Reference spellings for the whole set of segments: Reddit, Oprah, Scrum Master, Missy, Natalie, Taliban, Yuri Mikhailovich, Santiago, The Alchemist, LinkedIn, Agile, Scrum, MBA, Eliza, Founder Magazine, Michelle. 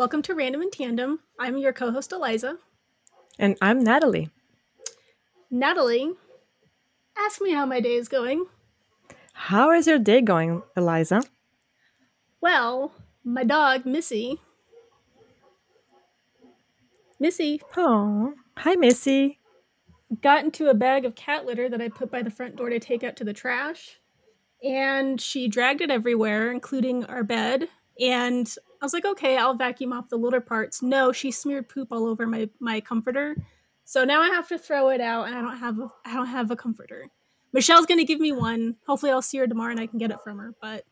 Welcome to Random in Tandem. I'm your co-host, Eliza. And I'm Natalie. Natalie, ask me how my day is going. How is your day going, Eliza? Well, my dog, Missy. Missy. Oh, hi, Missy. Got into a bag of cat litter that I put by the front door to take out to the trash. And she dragged it everywhere, including our bed. And I was like, okay, I'll vacuum off the litter parts. No, she smeared poop all over my comforter. So now I have to throw it out, and I don't have a comforter. Michelle's going to give me one. Hopefully I'll see her tomorrow and I can get it from her. But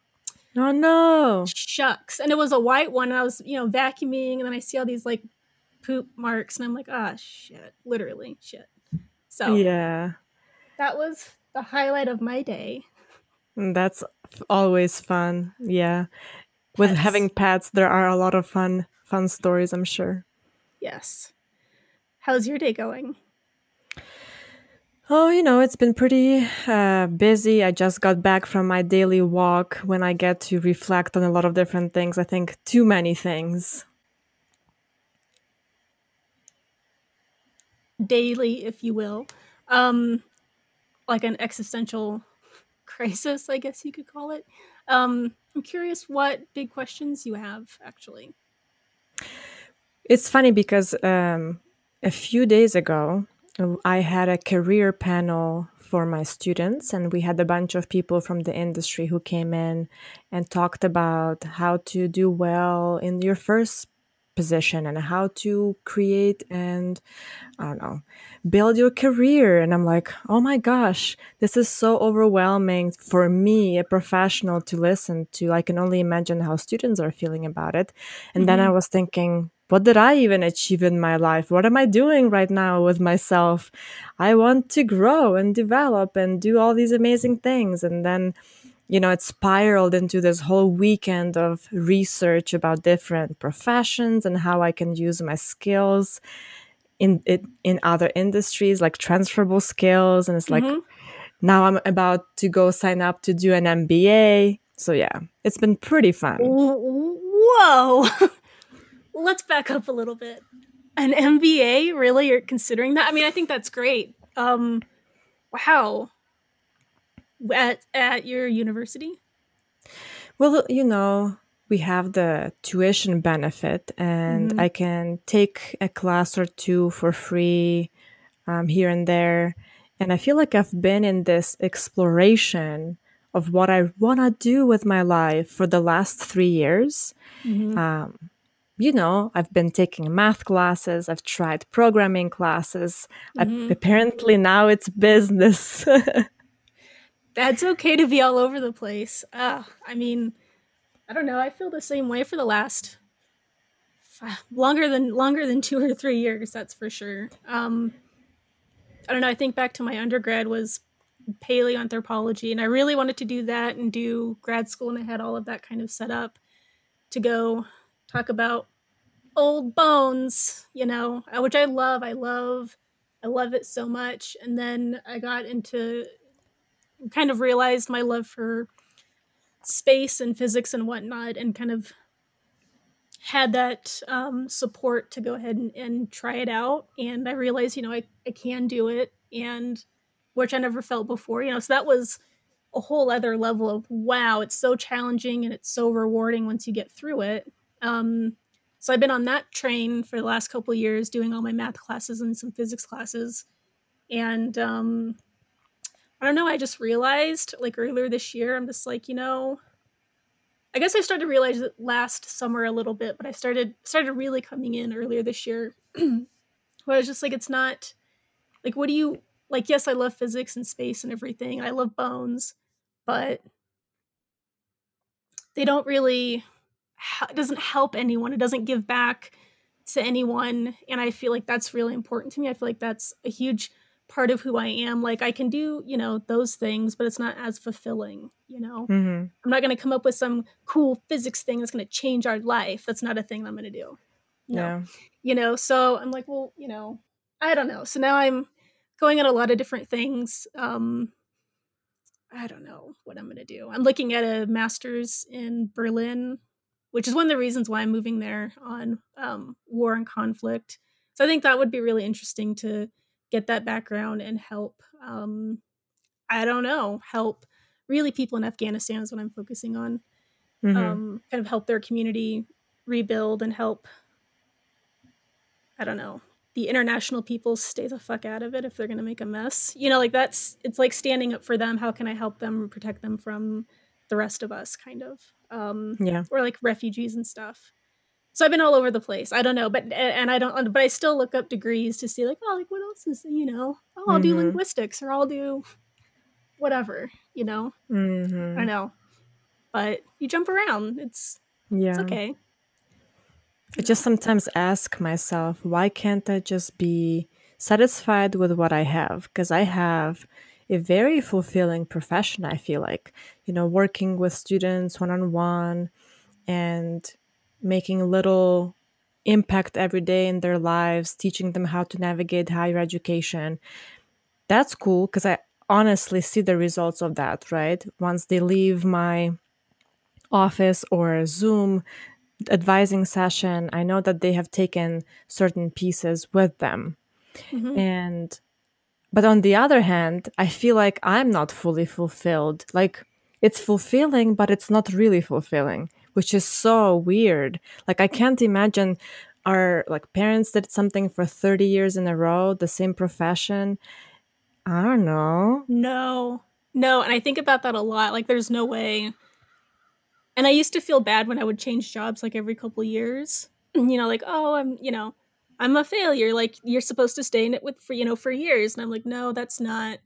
oh, no. Shucks. And it was a white one. And I was, vacuuming. And then I see all these, poop marks. And I'm like, ah, shit. Literally, shit. So yeah, that was the highlight of my day. That's always fun. Yeah. Pets. With having pets, there are a lot of fun stories, I'm sure. Yes. How's your day going? Oh, it's been pretty busy. I just got back from my daily walk when I get to reflect on a lot of different things. I think too many things. Daily, if you will. Like an existential crisis, I guess you could call it. I'm curious what big questions you have, actually. It's funny because a few days ago, I had a career panel for my students, and we had a bunch of people from the industry who came in and talked about how to do well in your first position and how to create and build your career. And I'm like, oh my gosh, this is so overwhelming for me, a professional, to listen to. I can only imagine how students are feeling about it. And then I was thinking, what did I even achieve in my life? What am I doing right now with myself? I want to grow and develop and do all these amazing things. And then it spiraled into this whole weekend of research about different professions and how I can use my skills in other industries, like transferable skills. And it's like, now I'm about to go sign up to do an MBA. So yeah, it's been pretty fun. Whoa. Let's back up a little bit. An MBA? Really? You're considering that? I mean, I think that's great. Wow. At your university? Well, we have the tuition benefit, and I can take a class or two for free here and there. And I feel like I've been in this exploration of what I want to do with my life for the last 3 years. I've been taking math classes. I've tried programming classes. Apparently now it's business. That's okay to be all over the place. I mean, I don't know. I feel the same way for the last longer than 2 or 3 years. That's for sure. I don't know. I think back to my undergrad was paleoanthropology, and I really wanted to do that and do grad school, and I had all of that kind of set up to go talk about old bones, which I love. I love it so much. And then I got into kind of realized my love for space and physics and whatnot, and kind of had that support to go ahead and try it out. And I realized, I can do it, and which I never felt before, so that was a whole other level of, wow, it's so challenging and it's so rewarding once you get through it. So I've been on that train for the last couple of years, doing all my math classes and some physics classes. And, I don't know, I just realized, earlier this year, I'm just like, I guess I started to realize it last summer a little bit, but I started really coming in earlier this year, where I was just like, it's not, what do you, yes, I love physics and space and everything, and I love bones, but they don't really, it doesn't help anyone, it doesn't give back to anyone, and I feel like that's really important to me. I feel like that's a huge part of who I am. I can do, those things, but it's not as fulfilling, I'm not going to come up with some cool physics thing that's going to change our life. That's not a thing that I'm going to do. No. Yeah. So I'm like, well, I don't know. So now I'm going at a lot of different things. I don't know what I'm going to do. I'm looking at a master's in Berlin which is one of the reasons why I'm moving there on war and conflict. So I think that would be really interesting to get that background and help, help really people in Afghanistan is what I'm focusing on. Mm-hmm. Kind of help their community rebuild and help, the international people stay the fuck out of it if they're going to make a mess. You know, like it's like standing up for them. How can I help them protect them from the rest of us kind of? Yeah. Or like refugees and stuff. So I've been all over the place. I don't know. But I still look up degrees to see what else is, I'll do linguistics or I'll do whatever, I know. But you jump around. It's okay. I just sometimes ask myself, why can't I just be satisfied with what I have? Because I have a very fulfilling profession, I feel like, working with students one-on-one and making little impact every day in their lives, teaching them how to navigate higher education. That's cool because I honestly see the results of that, right? Once they leave my office or Zoom advising session, I know that they have taken certain pieces with them. Mm-hmm. But on the other hand, I feel like I'm not fully fulfilled. Like it's fulfilling, but it's not really fulfilling, which is so weird. Like I can't imagine our parents did something for 30 years in a row, the same profession. I don't know. No. And I think about that a lot. Like there's no way. And I used to feel bad when I would change jobs every couple years, I'm a failure. Like you're supposed to stay in it for years. And I'm like, no, that's not,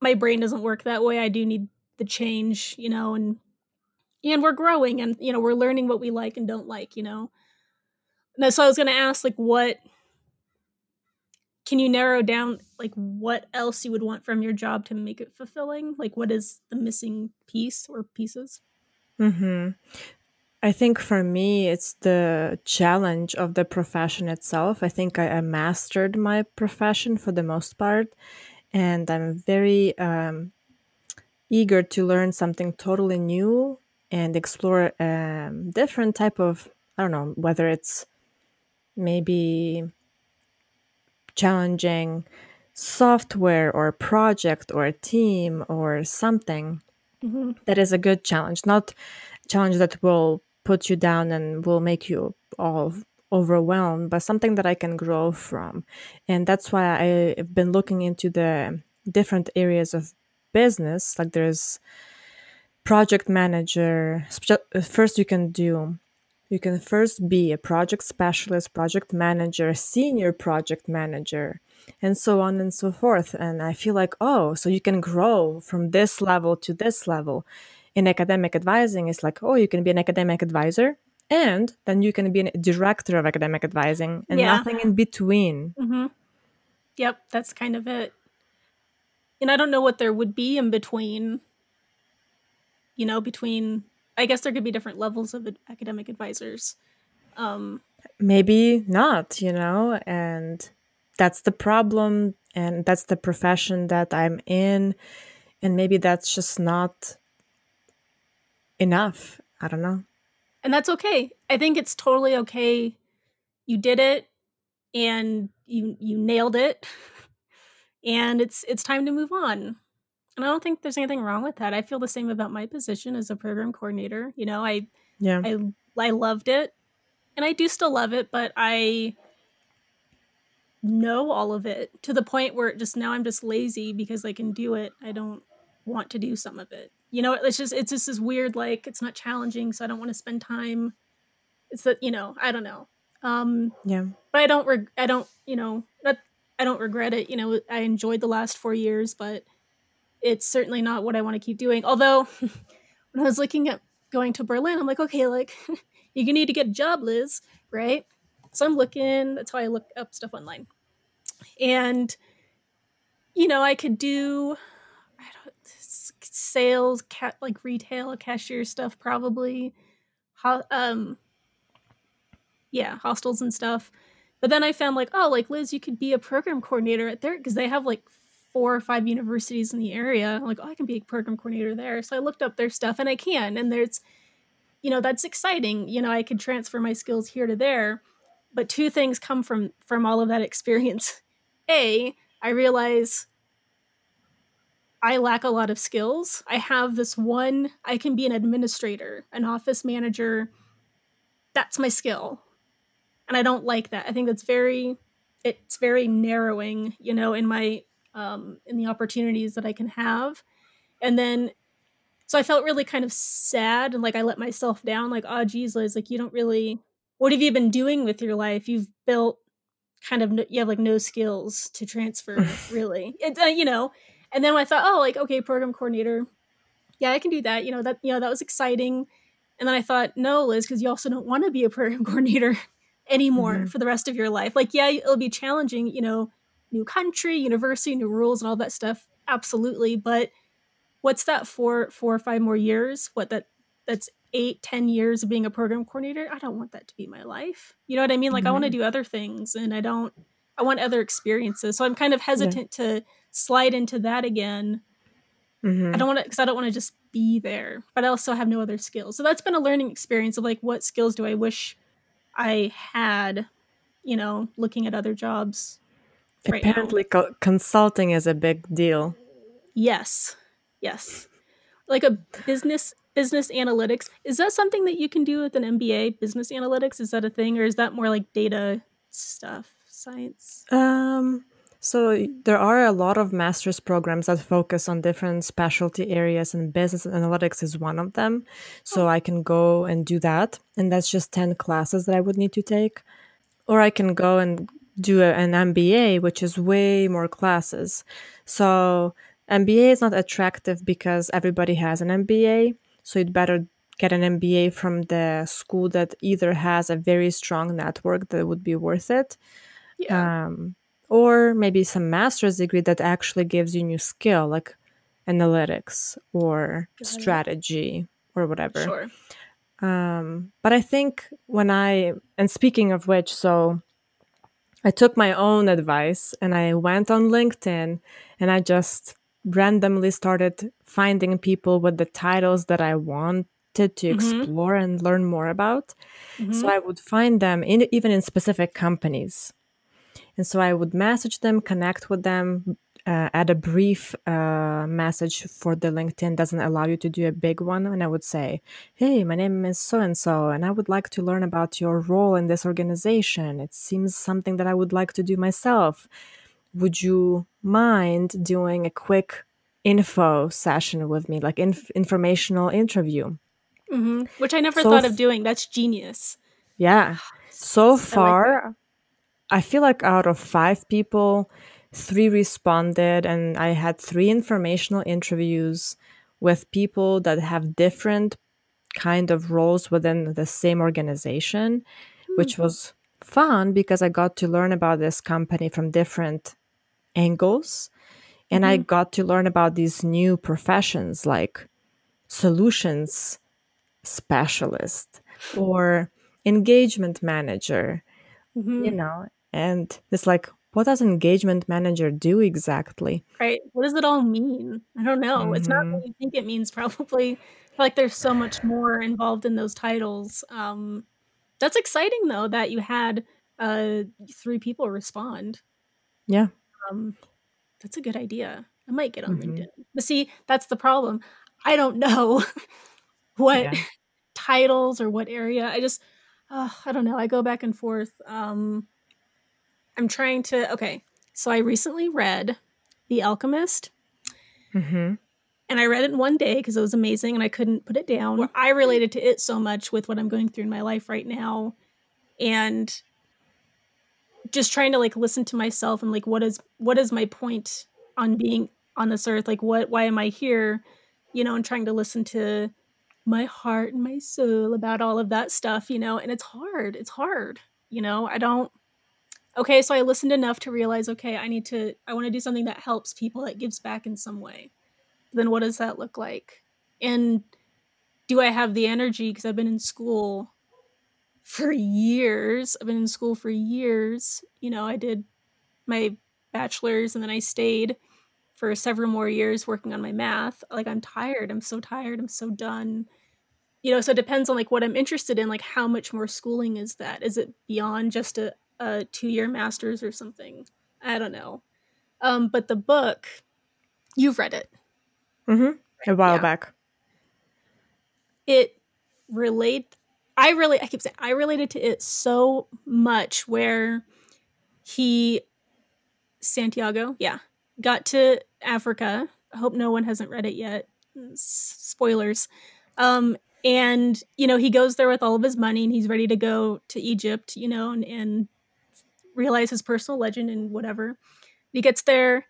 my brain doesn't work that way. I do need the change, and we're growing and, we're learning what we like and don't like, And so I was going to ask what, can you narrow down what else you would want from your job to make it fulfilling? What is the missing piece or pieces? Mm-hmm. I think for me, it's the challenge of the profession itself. I think I mastered my profession for the most part, and I'm very eager to learn something totally new and explore a different type of, I don't know, whether it's maybe challenging software or project or a team or something. Mm-hmm. That is a good challenge, not a challenge that will put you down and will make you all overwhelmed, but something that I can grow from. And that's why I've been looking into the different areas of business. Like there's project manager. First you can first be a project specialist, project manager, senior project manager, and so on and so forth. And I feel like, so you can grow from this level to this level. In academic advising, it's you can be an academic advisor, and then you can be a director of academic advising, and nothing in between. Mm-hmm. Yep, that's kind of it. And I don't know what there would be in between, I guess there could be different levels of academic advisors. Maybe not, and that's the problem, and that's the profession that I'm in, and maybe that's just not enough. I don't know. And that's okay. I think it's totally okay. You did it, and you nailed it, and it's time to move on. And I don't think there's anything wrong with that. I feel the same about my position as a program coordinator. I loved it, and I do still love it, but I know all of it to the point where I'm just lazy because I can do it. I don't want to do some of it. It's just this weird, it's not challenging, so I don't want to spend time. It's that, I don't know. But I don't regret it. I enjoyed the last 4 years, but it's certainly not what I want to keep doing. Although when I was looking at going to Berlin, I'm like, okay, you need to get a job, Liz, right? So I'm looking, that's how I look up stuff online. And, I could do sales, retail, cashier stuff, probably. Hostels and stuff. But then I found Liz, you could be a program coordinator at there because they have 4 or 5 universities in the area. I'm like, oh, I can be a program coordinator there. So I looked up their stuff and I can, and there's, you know, that's exciting. You know, I could transfer my skills here to there, but 2 things come from all of that experience. A, I realize I lack a lot of skills. I have this one, I can be an administrator, an office manager. That's my skill. And I don't like that. I think that's very, it's very narrowing, you know, in my, in the opportunities that I can have. And then, so I felt really kind of sad. And like, I let myself down, like, oh, geez, Liz, like, you don't really, what have you been doing with your life? You've built kind of, you have like no skills to transfer really, it, you know. And then when I thought, oh, like, okay, program coordinator. Yeah, I can do that. You know, that was exciting. And then I thought, no, Liz, because you also don't want to be a program coordinator anymore for the rest of your life. Like, yeah, it'll be challenging, you know, new country, university, new rules and all that stuff. Absolutely. But what's that for 4 or 5 more years? What that's 8, 10 years of being a program coordinator. I don't want that to be my life. You know what I mean? Like I want to do other things, and I want other experiences. So I'm kind of hesitant to slide into that again. I don't want to, because I don't want to just be there, but I also have no other skills. So that's been a learning experience of like, what skills do I wish I had, you know, looking at other jobs. Right. Apparently consulting is a big deal. Yes. Yes. Like a business analytics. Is that something that you can do with an MBA? Business analytics? Is that a thing? Or is that more like data stuff, science? So there are a lot of master's programs that focus on different specialty areas, and business analytics is one of them. So I can go and do that. And that's just 10 classes that I would need to take. Or I can go and do an MBA, which is way more classes. So MBA is not attractive because everybody has an MBA. So you'd better get an MBA from the school that either has a very strong network that would be worth it. Yeah. Or maybe some master's degree that actually gives you new skill, like analytics or strategy or whatever. Sure. But I think when and speaking of which, so I took my own advice and I went on LinkedIn and I just randomly started finding people with the titles that I want to explore and learn more about. So I would find them even in specific companies. And so I would message them, connect with them, add a brief message for the LinkedIn doesn't allow you to do a big one. And I would say, hey, my name is so-and-so, and I would like to learn about your role in this organization. It seems something that I would like to do myself. Would you mind doing a quick info session with me, like informational interview? Which I never thought of doing. That's genius. Yeah. So far, I feel like out of 5 people, 3 responded, and I had 3 informational interviews with people that have different kind of roles within the same organization, which was fun because I got to learn about this company from different angles. And I got to learn about these new professions like solutions specialist or engagement manager, you know. And it's like, what does engagement manager do exactly? Right. What does it all mean? I don't know. It's not what you think it means, probably. I feel like there's so much more involved in those titles. That's exciting, though, that you had 3 people respond. Yeah. That's a good idea. I might get on LinkedIn. But see, that's the problem. I don't know what titles or what area. I don't know. I go back and forth. I'm trying to. Okay. So I recently read The Alchemist. And I read it in one day because it was amazing and I couldn't put it down. I related to it so much with what I'm going through in my life right now. And just trying to like listen to myself and like, what is my point on being on this earth? Like, why am I here? You know, and trying to listen to my heart and my soul about all of that stuff, you know, and it's hard, you know, so I listened enough to realize, okay, I want to do something that helps people, that gives back in some way. Then what does that look like? And do I have the energy? Because I've been in school for years. You know, I did my bachelor's and then I stayed for several more years working on my math. Like, I'm tired. I'm so tired. I'm so done. You know, so it depends on like what I'm interested in, like how much more schooling is that? Is it beyond just a 2-year master's or something? I don't know. But the book, you've read it. Mm-hmm. A while back. It relate. I keep saying I related to it so much where Santiago, got to Africa. I hope no one hasn't read it yet. Spoilers. And, you know, he goes there with all of his money and he's ready to go to Egypt, you know, and realize his personal legend and whatever. He gets there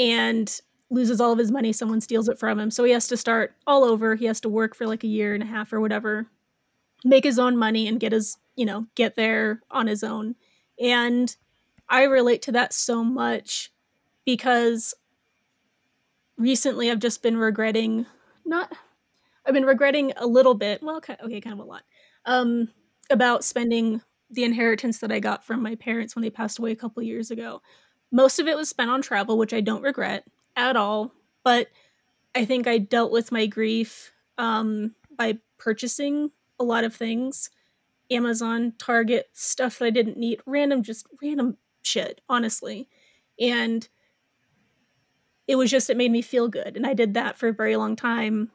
and loses all of his money. Someone steals it from him. So he has to start all over. He has to work for like a year and a half or whatever, make his own money and get there on his own. And I relate to that so much because recently I've just been regretting a little bit. Well, okay, kind of a lot about spending the inheritance that I got from my parents when they passed away a couple years ago. Most of it was spent on travel, which I don't regret at all. But I think I dealt with my grief by purchasing a lot of things. Amazon, Target, stuff that I didn't need, random shit, honestly. And it made me feel good. And I did that for a very long time.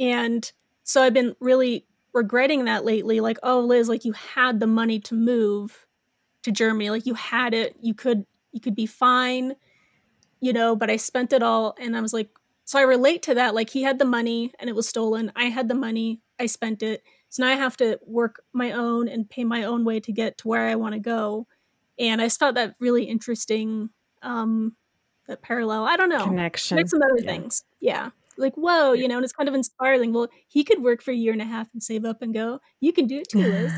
And so I've been really regretting that lately. Like, oh, Liz, like you had the money to move to Germany. Like you had it, you could be fine, you know, but I spent it all. And I was like, so I relate to that. Like he had the money and it was stolen. I had the money, I spent it. So now I have to work my own and pay my own way to get to where I want to go. And I just thought that really interesting, that parallel. I don't know. Connection. There's some other things. Yeah. Like, whoa, you know, and it's kind of inspiring. Well, he could work for a year and a half and save up and go, you can do it too, Liz.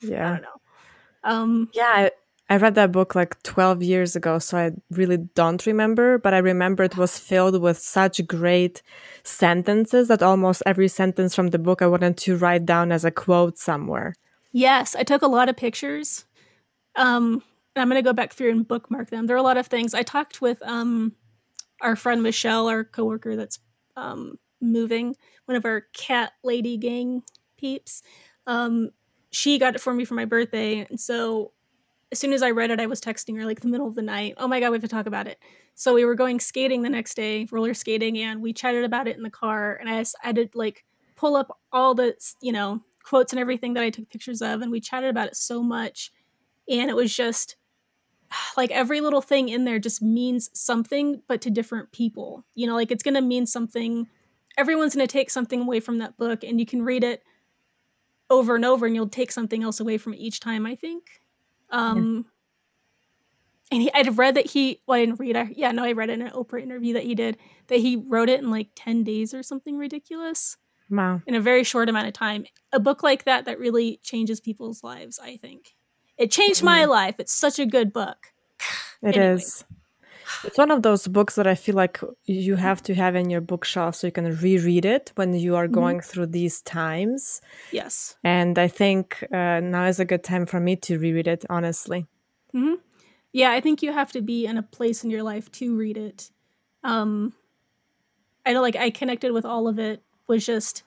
Yeah. I don't know. I read that book like 12 years ago, so I really don't remember, but I remember it was filled with such great sentences that almost every sentence from the book I wanted to write down as a quote somewhere. Yes, I took a lot of pictures. I'm going to go back through and bookmark them. There are a lot of things. I talked with our friend Michelle, our coworker that's moving, one of our cat lady gang peeps. She got it for me for my birthday, and so as soon as I read it, I was texting her like the middle of the night. Oh my God, we have to talk about it. So we were going skating the next day, roller skating, and we chatted about it in the car. And I did like pull up all the, you know, quotes and everything that I took pictures of. And we chatted about it so much. And it was just like every little thing in there just means something, but to different people, you know, like it's going to mean something. Everyone's going to take something away from that book, and you can read it over and over and you'll take something else away from it each time, I think. And I'd read that I read in an Oprah interview that he did, that he wrote it in like 10 days or something ridiculous. Wow. In a very short amount of time. A book like that really changes people's lives, I think. It changed my life. It's such a good book. It is. It's one of those books that I feel like you have to have in your bookshelf so you can reread it when you are going through these times. Yes. And I think now is a good time for me to reread it, honestly. Mm-hmm. Yeah, I think you have to be in a place in your life to read it. I know, like, I connected with all of it, was just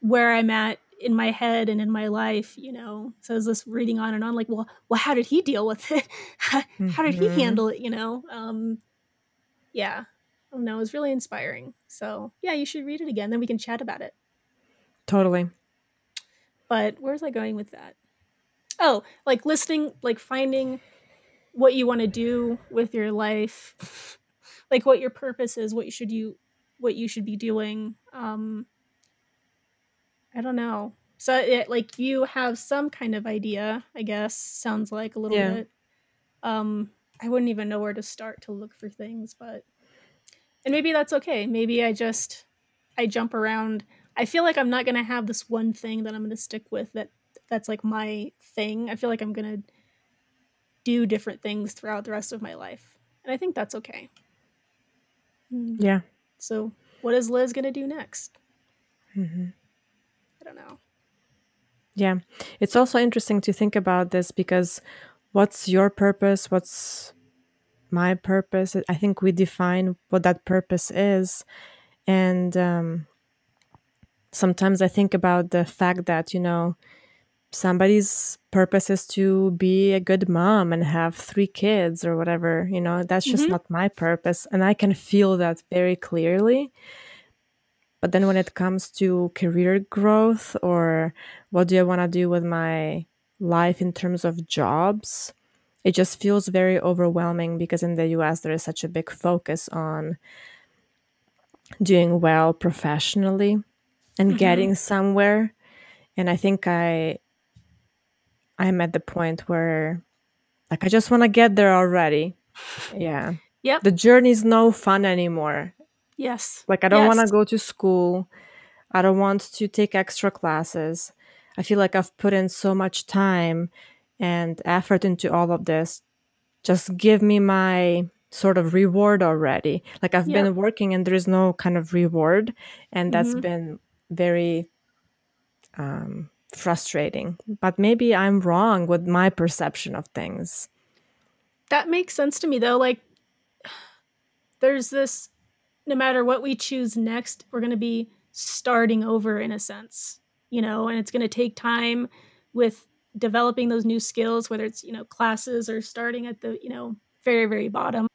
where I'm at in my head and in my life, you know. So I was just reading on and on, like, well, how did he deal with it? How did he handle it, you know? Yeah. I don't know. It was really inspiring. So yeah, you should read it again. Then we can chat about it. Totally. But where's I going with that? Oh, like listening, like finding what you want to do with your life, like what your purpose is, what you should be doing. I don't know. So it, like, you have some kind of idea, I guess, sounds like a little bit. I wouldn't even know where to start to look for things, but, and maybe that's okay. Maybe I jump around. I feel like I'm not going to have this one thing that I'm going to stick with that's like my thing. I feel like I'm going to do different things throughout the rest of my life. And I think that's okay. Yeah. So what is Liz going to do next? Mm-hmm. I don't know. Yeah. It's also interesting to think about this because what's your purpose? What's my purpose. I think we define what that purpose is. And sometimes I think about the fact that, you know, somebody's purpose is to be a good mom and have 3 kids or whatever, you know, that's just not my purpose. And I can feel that very clearly. But then when it comes to career growth or what do I want to do with my life in terms of jobs, it just feels very overwhelming because in the US, there is such a big focus on doing well professionally and getting somewhere. And I think I'm at the point where, like, I just want to get there already. Yeah. Yep. The journey is no fun anymore. Yes. Like, I don't want to go to school. I don't want to take extra classes. I feel like I've put in so much time and effort into all of this. Just give me my sort of reward already. Like, I've been working and there is no kind of reward. And that's been very frustrating. But maybe I'm wrong with my perception of things. That makes sense to me, though. Like, there's this, no matter what we choose next, we're going to be starting over in a sense, you know, and it's going to take time with developing those new skills, whether it's, you know, classes or starting at the, you know, very, very bottom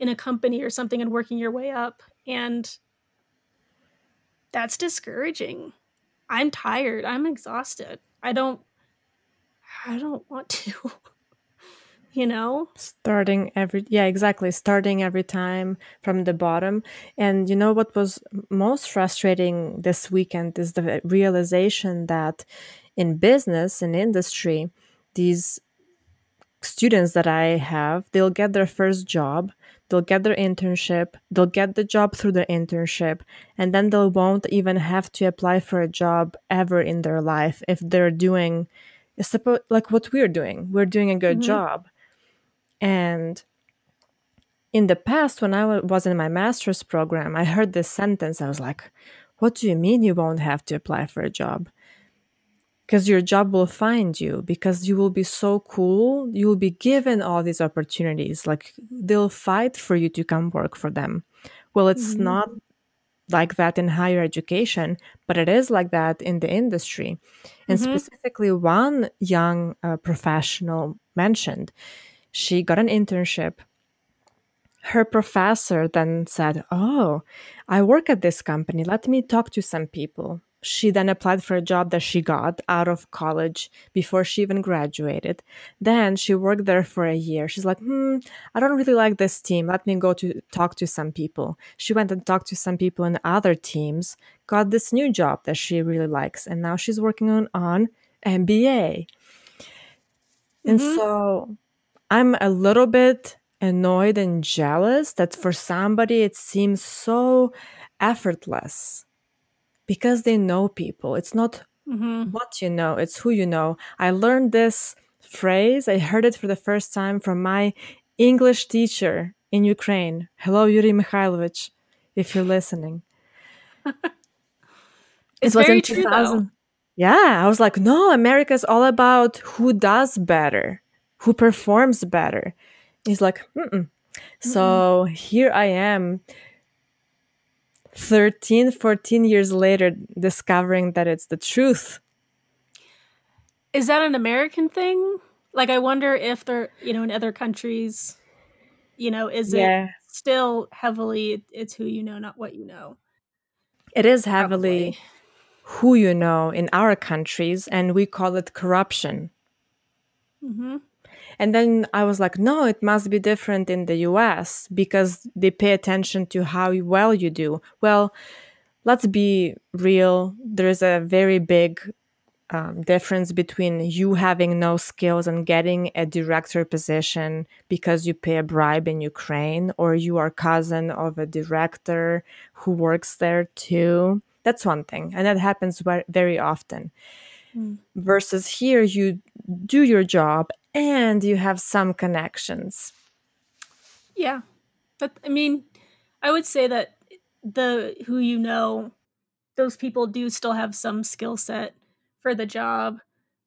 in a company or something and working your way up. And that's discouraging. I'm tired. I'm exhausted. I don't want to, you know? Starting every time from the bottom. And you know what was most frustrating this weekend is the realization that in business and industry, these students that I have, they'll get their first job, they'll get their internship, they'll get the job through their internship, and then they won't even have to apply for a job ever in their life if they're doing, like what we're doing. We're doing a good job. And in the past, when I was in my master's program, I heard this sentence. I was like, what do you mean you won't have to apply for a job? Because your job will find you, because you will be so cool. You will be given all these opportunities. Like, they'll fight for you to come work for them. Well, it's not like that in higher education, but it is like that in the industry. And specifically, one young professional mentioned, she got an internship. Her professor then said, oh, I work at this company. Let me talk to some people. She then applied for a job that she got out of college before she even graduated. Then she worked there for a year. She's like, I don't really like this team. Let me go to talk to some people. She went and talked to some people in other teams, got this new job that she really likes. And now she's working on MBA. And so I'm a little bit annoyed and jealous that for somebody it seems so effortless. Because they know people. It's not what you know, it's who you know. I learned this phrase. I heard it for the first time from my English teacher in Ukraine. Hello, Yuri Mikhailovich, if you're listening. It was very in 2000. True, yeah, I was like, no, America is all about who does better, who performs better. He's like, So here I am. 14 years later, discovering that it's the truth. Is that an American thing? Like, I wonder if they're, you know, in other countries, you know, is it still heavily, it's who you know, not what you know? It is heavily who you know in our countries, and we call it corruption. And then I was like, no, it must be different in the US because they pay attention to how well you do. Well, let's be real. There is a very big difference between you having no skills and getting a director position because you pay a bribe in Ukraine, or you are cousin of a director who works there too. That's one thing. And that happens very often. Versus here, you do your job and you have some connections. Yeah. But I mean, I would say that the who you know, those people do still have some skill set for the job,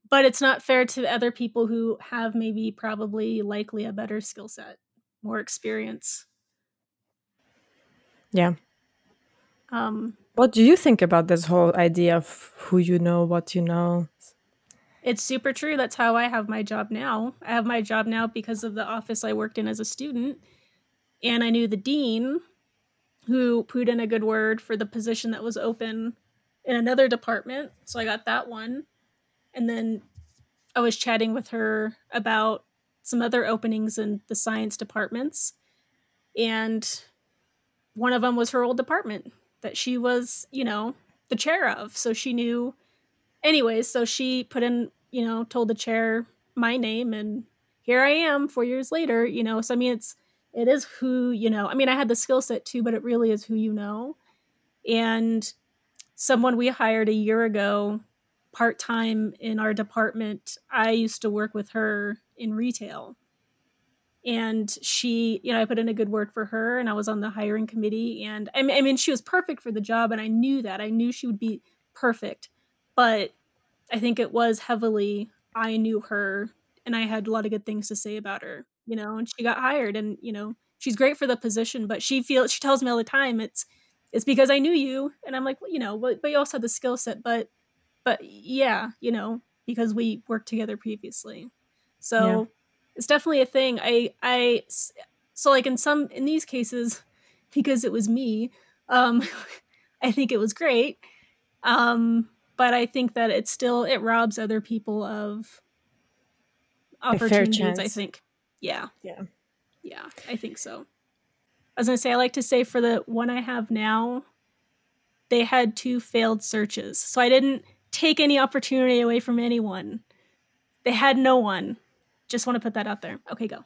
but it's not fair to other people who have maybe probably likely a better skill set more experience. Yeah. What do you think about this whole idea of who you know, what you know? It's super true. That's how I have my job now. I have my job now because of the office I worked in as a student. And I knew the dean who put in a good word for the position that was open in another department. So I got that one. And then I was chatting with her about some other openings in the science departments. And one of them was her old department that she was, you know, the chair of. So she knew. Anyways, so she put in, you know, told the chair my name, and here I am 4 years later, you know. So I mean, it is who you know. I mean, I had the skill set too, but it really is who you know. And someone we hired a year ago part-time in our department, I used to work with her in retail. And she, you know, I put in a good word for her, and I was on the hiring committee, and I mean, she was perfect for the job, and I knew that. I knew she would be perfect. But I think it was heavily, I knew her and I had a lot of good things to say about her, you know, and she got hired, and, you know, she's great for the position, but she tells me all the time, it's because I knew you. And I'm like, well, you know, but you also have the skill set, but yeah, you know, because we worked together previously. So yeah. It's definitely a thing. So like in these cases, because it was me, I think it was great. But I think that it robs other people of opportunities, I think. Yeah. Yeah. Yeah, I think so. I was going to say, I like to say for the one I have now, they had 2 failed searches. So I didn't take any opportunity away from anyone. They had no one. Just want to put that out there. Okay, go.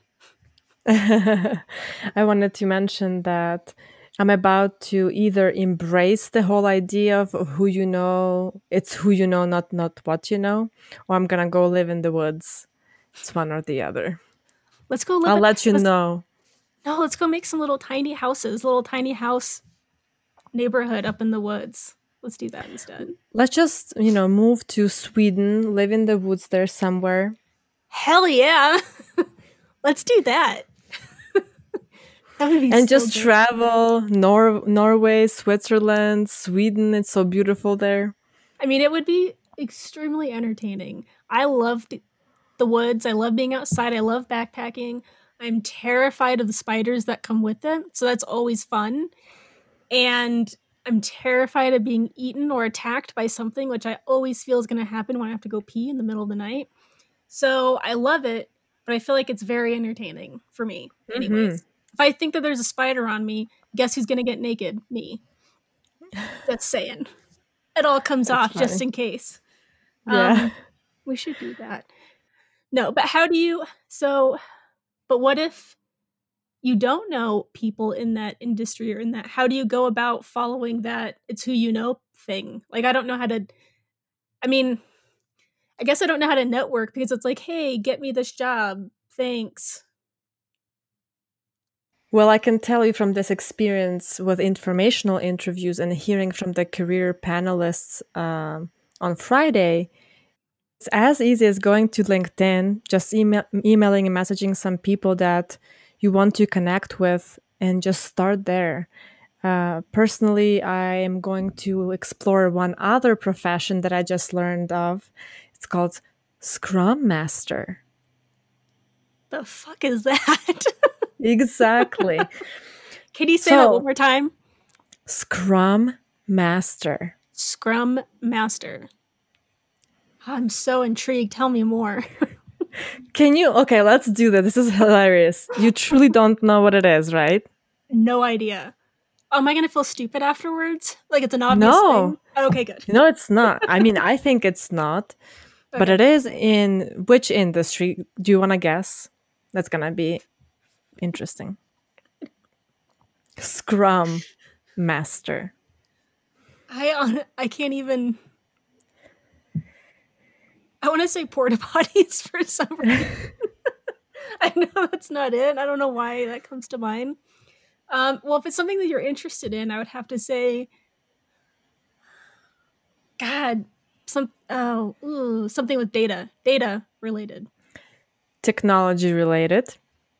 I wanted to mention that I'm about to either embrace the whole idea of who you know, it's who you know, not what you know, or I'm going to go live in the woods. It's one or the other. Let's go live. I'll let you know. No, let's go make some little tiny houses, little tiny house neighborhood up in the woods. Let's do that instead. Let's just, you know, move to Sweden, live in the woods there somewhere. Hell yeah. Let's do that. And so just good. Travel Norway, Switzerland, Sweden. It's so beautiful there. I mean, it would be extremely entertaining. I loved the woods. I love being outside. I love backpacking. I'm terrified of the spiders that come with it. So that's always fun. And I'm terrified of being eaten or attacked by something, which I always feel is going to happen when I have to go pee in the middle of the night. So I love it, but I feel like it's very entertaining for me. Anyways. Mm-hmm. If I think that there's a spider on me, guess who's going to get naked? Me. Just saying. It all comes That's off funny. Just in case. Yeah. We should do that. No, but but what if you don't know people in that industry or in that? How do you go about following that it's who you know thing? Like, I don't know how to, I mean, I guess I don't know how to network because it's like, hey, get me this job. Thanks. Well, I can tell you from this experience with informational interviews and hearing from the career panelists on Friday, it's as easy as going to LinkedIn, just emailing and messaging some people that you want to connect with and just start there. Personally, I am going to explore one other profession that I just learned of. It's called Scrum Master. The fuck is that? Exactly. Can you say that one more time? Scrum Master. Scrum Master. I'm so intrigued. Tell me more. Okay, let's do that. This is hilarious. You truly don't know what it is, right? No idea. Oh, am I going to feel stupid afterwards? Like it's an obvious thing? Oh, okay, good. No, it's not. I mean, I think it's not. Okay. But it is in which industry? Do you want to guess? That's going to be interesting. Scrum Master. I can't even. I want to say porta potties for some reason. I know that's not it. I don't know why that comes to mind. Well, if it's something that you're interested in, I would have to say, God, something with data related, technology related.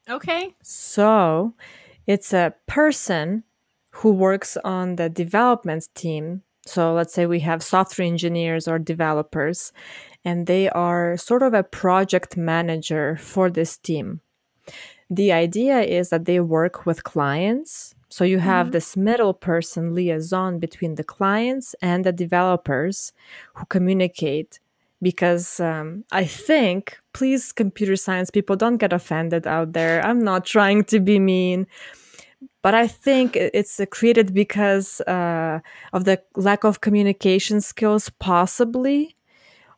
Okay. So it's a person who works on the development team. So let's say we have software engineers or developers, and they are sort of a project manager for this team. The idea is that they work with clients. So you have this middle person liaison between the clients and the developers who communicate. Because I think, please, computer science people, don't get offended out there. I'm not trying to be mean. But I think it's created because of the lack of communication skills, possibly,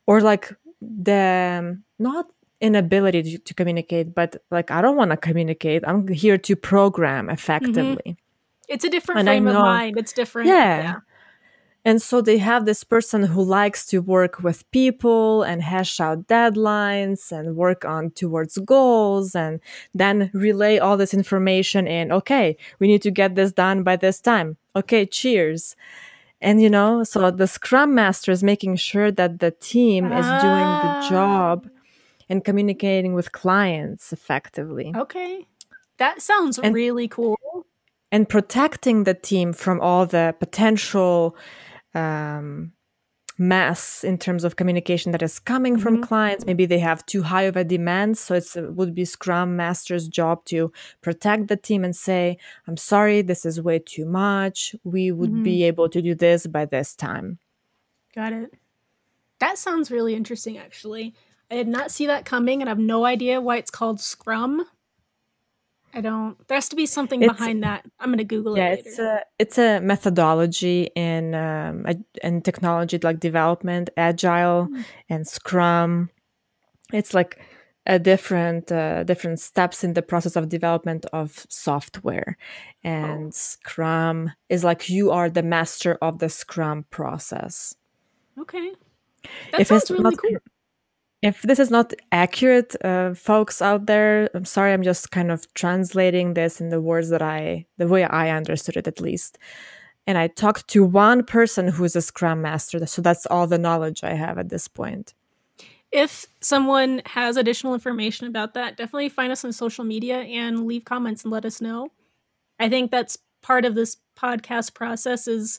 or like the not inability to communicate, but like, I don't want to communicate. I'm here to program effectively. It's a different frame of mind. It's different. Yeah. And so they have this person who likes to work with people and hash out deadlines and work on towards goals and then relay all this information in, okay, we need to get this done by this time. Okay, cheers. And, you know, so the Scrum Master is making sure that the team is doing the job and communicating with clients effectively. Okay. That sounds really cool. And protecting the team from all the potential mess in terms of communication that is coming from clients. Maybe they have too high of a demand. So it would be Scrum Master's job to protect the team and say, I'm sorry, this is way too much. We would be able to do this by this time. Got it. That sounds really interesting, actually. I did not see that coming, and I have no idea why it's called Scrum. I don't. There has to be something behind that. I'm going to Google it later. It's a methodology in technology like development, Agile, and Scrum. It's like a different steps in the process of development of software, and Scrum is like you are the master of the Scrum process. Okay, that sounds really cool. If this is not accurate, folks out there, I'm sorry, I'm just kind of translating this in the words the way I understood it at least. And I talked to one person who is a Scrum Master, so that's all the knowledge I have at this point. If someone has additional information about that, definitely find us on social media and leave comments and let us know. I think that's part of this podcast process is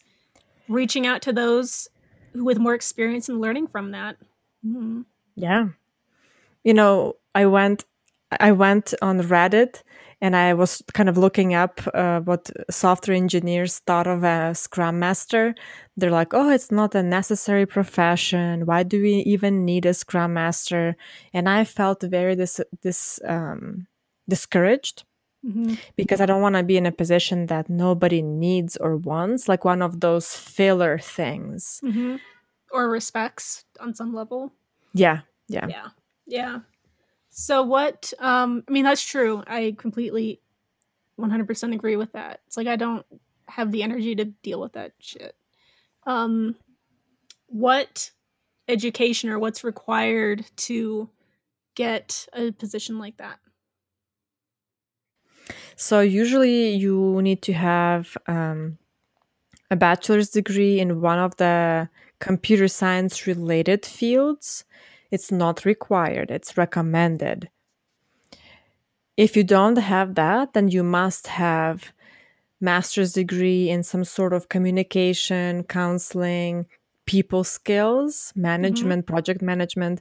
reaching out to those with more experience and learning from that. Mm-hmm. Yeah. You know, I went on Reddit and I was kind of looking up what software engineers thought of a Scrum Master. They're like, oh, it's not a necessary profession. Why do we even need a Scrum Master? And I felt very discouraged because I don't want to be in a position that nobody needs or wants, like one of those filler things. Or respects on some level. Yeah. So what, I mean, that's true. I completely 100% agree with that. It's like, I don't have the energy to deal with that shit. What education or what's required to get a position like that? So usually you need to have a bachelor's degree in one of the computer science related fields. It's not required, it's recommended. If you don't have that, then you must have master's degree in some sort of communication, counseling, people skills, management, project management.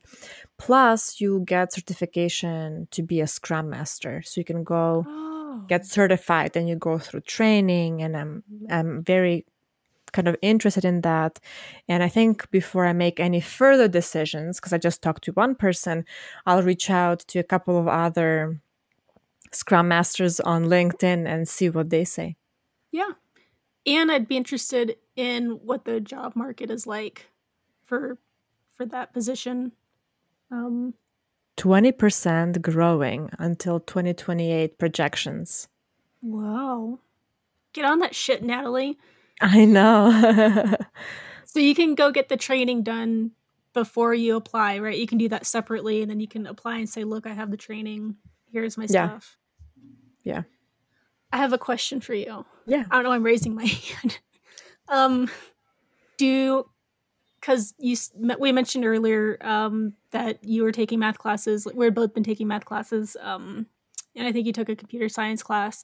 Plus you get certification to be a Scrum Master. So you can go get certified and you go through training, and I'm very kind of interested in that. And I think before I make any further decisions, because I just talked to one person, I'll reach out to a couple of other Scrum Masters on LinkedIn and see what they say. Yeah. And I'd be interested in what the job market is like for that position. 20% growing until 2028 projections. Wow. Get on that shit, Natalie. I know. So you can go get the training done before you apply, right? You can do that separately, and then you can apply and say, look, I have the training. Here's my stuff. Yeah. I have a question for you. Yeah. I don't know. I'm raising my hand. Because we mentioned earlier that you were taking math classes. We've both been taking math classes and I think you took a computer science class.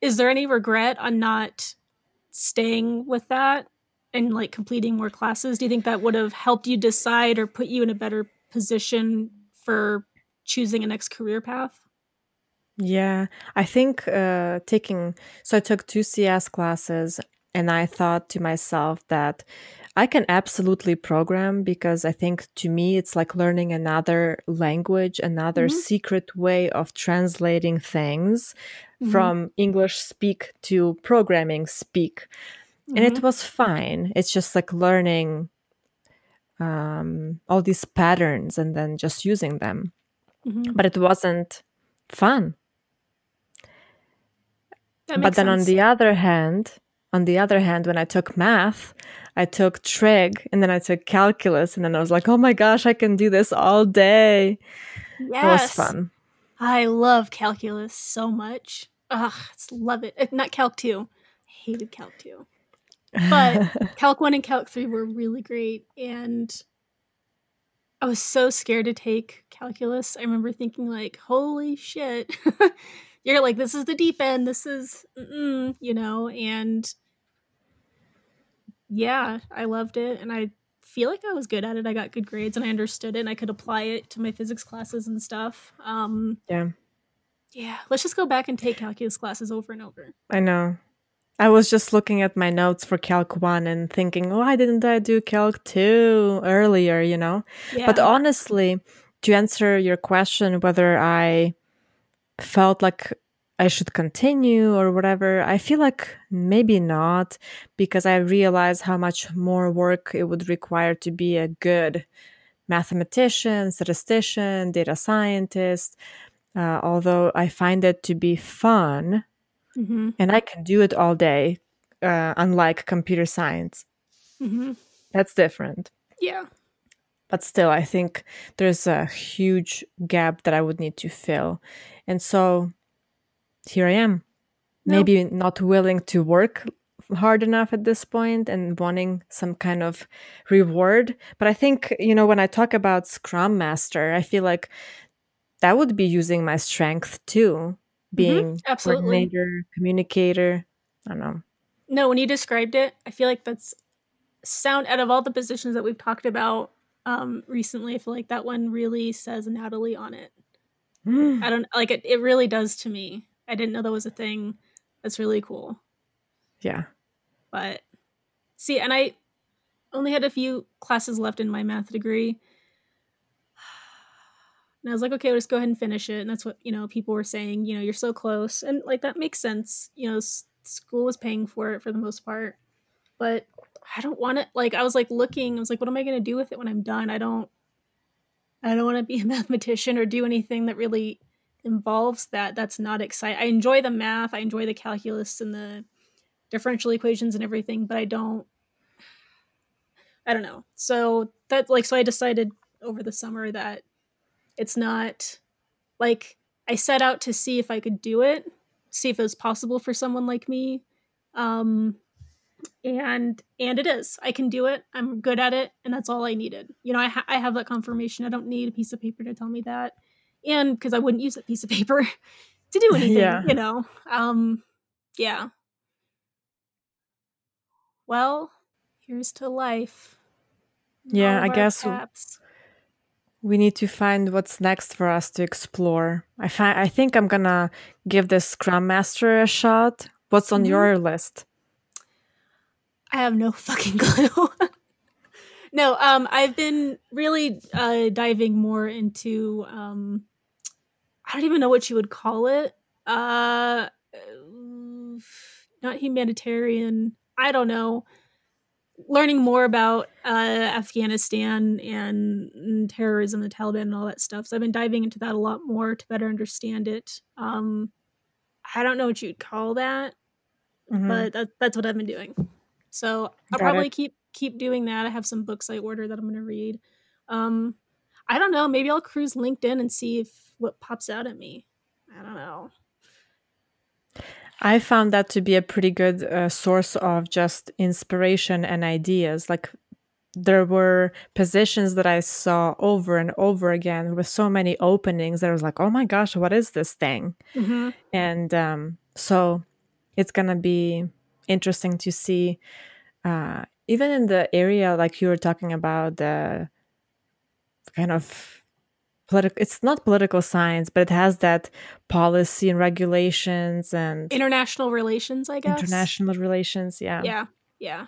Is there any regret on not staying with that and like completing more classes? Do you think that would have helped you decide or put you in a better position for choosing a next career path? Yeah, I think I took 2 CS classes and I thought to myself that I can absolutely program, because I think to me, it's like learning another language, another secret way of translating things from English speak to programming speak. And it was fine. It's just like learning all these patterns and then just using them. But it wasn't fun. But then on the other hand, when I took math, I took trig, and then I took calculus, and then I was like, oh my gosh, I can do this all day. Yes. It was fun. I love calculus so much. Ugh, love it. Not Calc 2. I hated Calc 2. But Calc 1 and Calc 3 were really great, and I was so scared to take calculus. I remember thinking like, holy shit. You're like, this is the deep end. This is, you know, and yeah, I loved it. And I feel like I was good at it. I got good grades and I understood it and I could apply it to my physics classes and stuff. Yeah. Let's just go back and take calculus classes over and over. I know. I was just looking at my notes for Calc 1 and thinking, why didn't I do Calc 2 earlier, you know? Yeah. But honestly, to answer your question, whether I felt like I should continue or whatever, I feel like maybe not, because I realized how much more work it would require to be a good mathematician, statistician, data scientist, although I find it to be fun. And I can do it all day, unlike computer science. That's different. Yeah. But still, I think there's a huge gap that I would need to fill. And so here I am, maybe not willing to work hard enough at this point and wanting some kind of reward. But I think, you know, when I talk about Scrum Master, I feel like that would be using my strength too. Being coordinator, communicator, I don't know. No, when you described it, I feel like that's sound out of all the positions that we've talked about recently. I feel like that one really says Natalie on it. I don't like it. It really does to me. I didn't know that was a thing. That's really cool. Yeah. But see, and I only had a few classes left in my math degree. And I was like, okay, we'll just go ahead and finish it. And that's what, you know, people were saying, you know, you're so close. And like, that makes sense. You know, school was paying for it for the most part. But I don't want it. Like, I was like looking, I was like, what am I going to do with it when I'm done? I don't want to be a mathematician or do anything that really involves that. That's not exciting. I enjoy the math. I enjoy the calculus and the differential equations and everything, but I don't know. So that like, so I decided over the summer that it's not like I set out to see if I could do it, see if it was possible for someone like me. And it is. I can do it. I'm good at it. And that's all I needed. You know, I have that confirmation. I don't need a piece of paper to tell me that. And because I wouldn't use a piece of paper to do anything, you know. Yeah. Well, here's to life. Yeah, I guess. We need to find what's next for us to explore. I think I'm going to give this Scrum Master a shot. What's on your list? I have no fucking clue. No, I've been really diving more into, I don't even know what you would call it. Not humanitarian. I don't know. Learning more about Afghanistan and terrorism, the Taliban and all that stuff. So I've been diving into that a lot more to better understand it. I don't know what you'd call that, but that's what I've been doing. So I'll probably keep doing that. I have some books I order that I'm going to read. I don't know. Maybe I'll cruise LinkedIn and see what pops out at me. I don't know. I found that to be a pretty good source of just inspiration and ideas, like there were positions that I saw over and over again with so many openings that I was like, oh my gosh, what is this thing? Mm-hmm. And so it's going to be interesting to see, even in the area like you were talking about, the kind of political, it's not political science, but it has that policy and regulations and international relations, I guess. International relations, yeah. Yeah, yeah.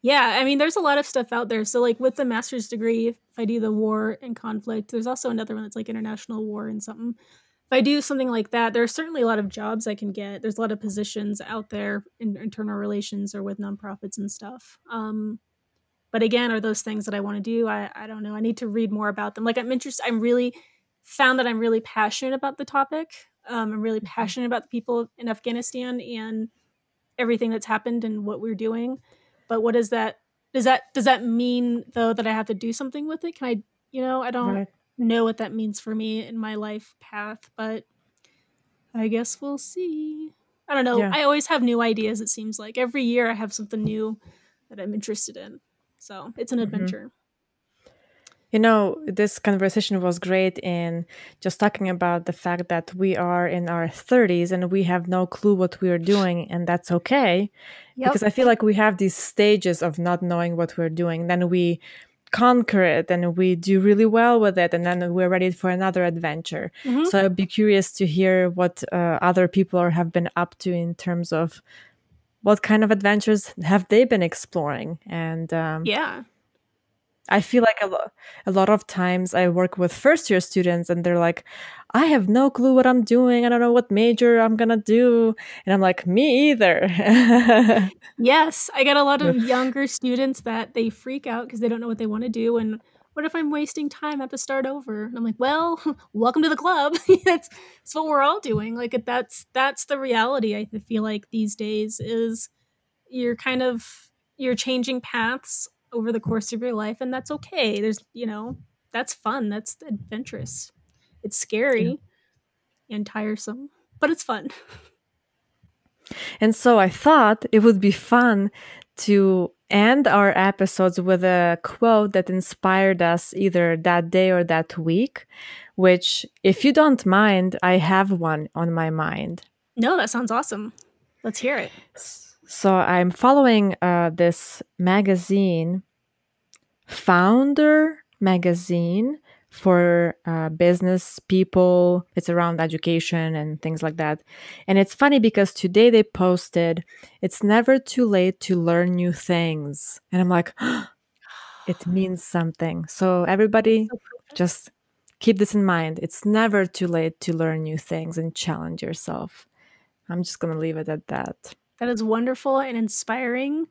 Yeah, I mean, there's a lot of stuff out there. So, like, with the master's degree, if I do the war and conflict, there's also another one that's, like, international war and something. If I do something like that, there are certainly a lot of jobs I can get. There's a lot of positions out there in internal relations or with nonprofits and stuff. But, again, are those things that I want to do? I don't know. I need to read more about them. Like, I'm interested. I'm really found that I'm really passionate about the topic. I'm really passionate about the people in Afghanistan and everything that's happened and what we're doing. But what is that? Does that mean though that I have to do something with it? Can I, you know, I don't know what that means for me in my life path, but I guess we'll see. I don't know. Yeah. I always have new ideas. It seems like every year I have something new that I'm interested in. So it's an adventure. Mm-hmm. You know, this conversation was great in just talking about the fact that we are in our 30s and we have no clue what we are doing, and that's okay. Yep. Because I feel like we have these stages of not knowing what we're doing. Then we conquer it and we do really well with it, and then we're ready for another adventure. Mm-hmm. So I'd be curious to hear what other people have been up to in terms of what kind of adventures have they been exploring. And yeah. I feel like a lot of times I work with first-year students and they're like, I have no clue what I'm doing. I don't know what major I'm going to do. And I'm like, me either. Yes, I get a lot of younger students that they freak out because they don't know what they want to do. And what if I'm wasting time? I have to start over. And I'm like, well, welcome to the club. That's what we're all doing. Like that's the reality I feel like these days is you're changing paths over the course of your life, and that's okay. There's, you know, that's fun. That's adventurous. It's scary and tiresome, but it's fun. And so I thought it would be fun to end our episodes with a quote that inspired us either that day or that week, which, if you don't mind, I have one on my mind. No, that sounds awesome. Let's hear it. So I'm following this magazine, Founder Magazine, for business people. It's around education and things like that. And it's funny because today they posted, it's never too late to learn new things. And I'm like, oh, it means something. So everybody just keep this in mind. It's never too late to learn new things and challenge yourself. I'm just going to leave it at that. That is wonderful and inspiring.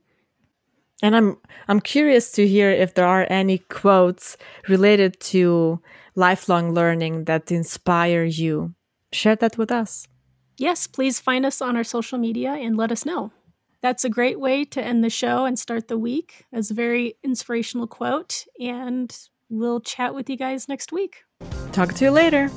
And I'm curious to hear if there are any quotes related to lifelong learning that inspire you. Share that with us. Yes, please find us on our social media and let us know. That's a great way to end the show and start the week. That's a very inspirational quote. And we'll chat with you guys next week. Talk to you later.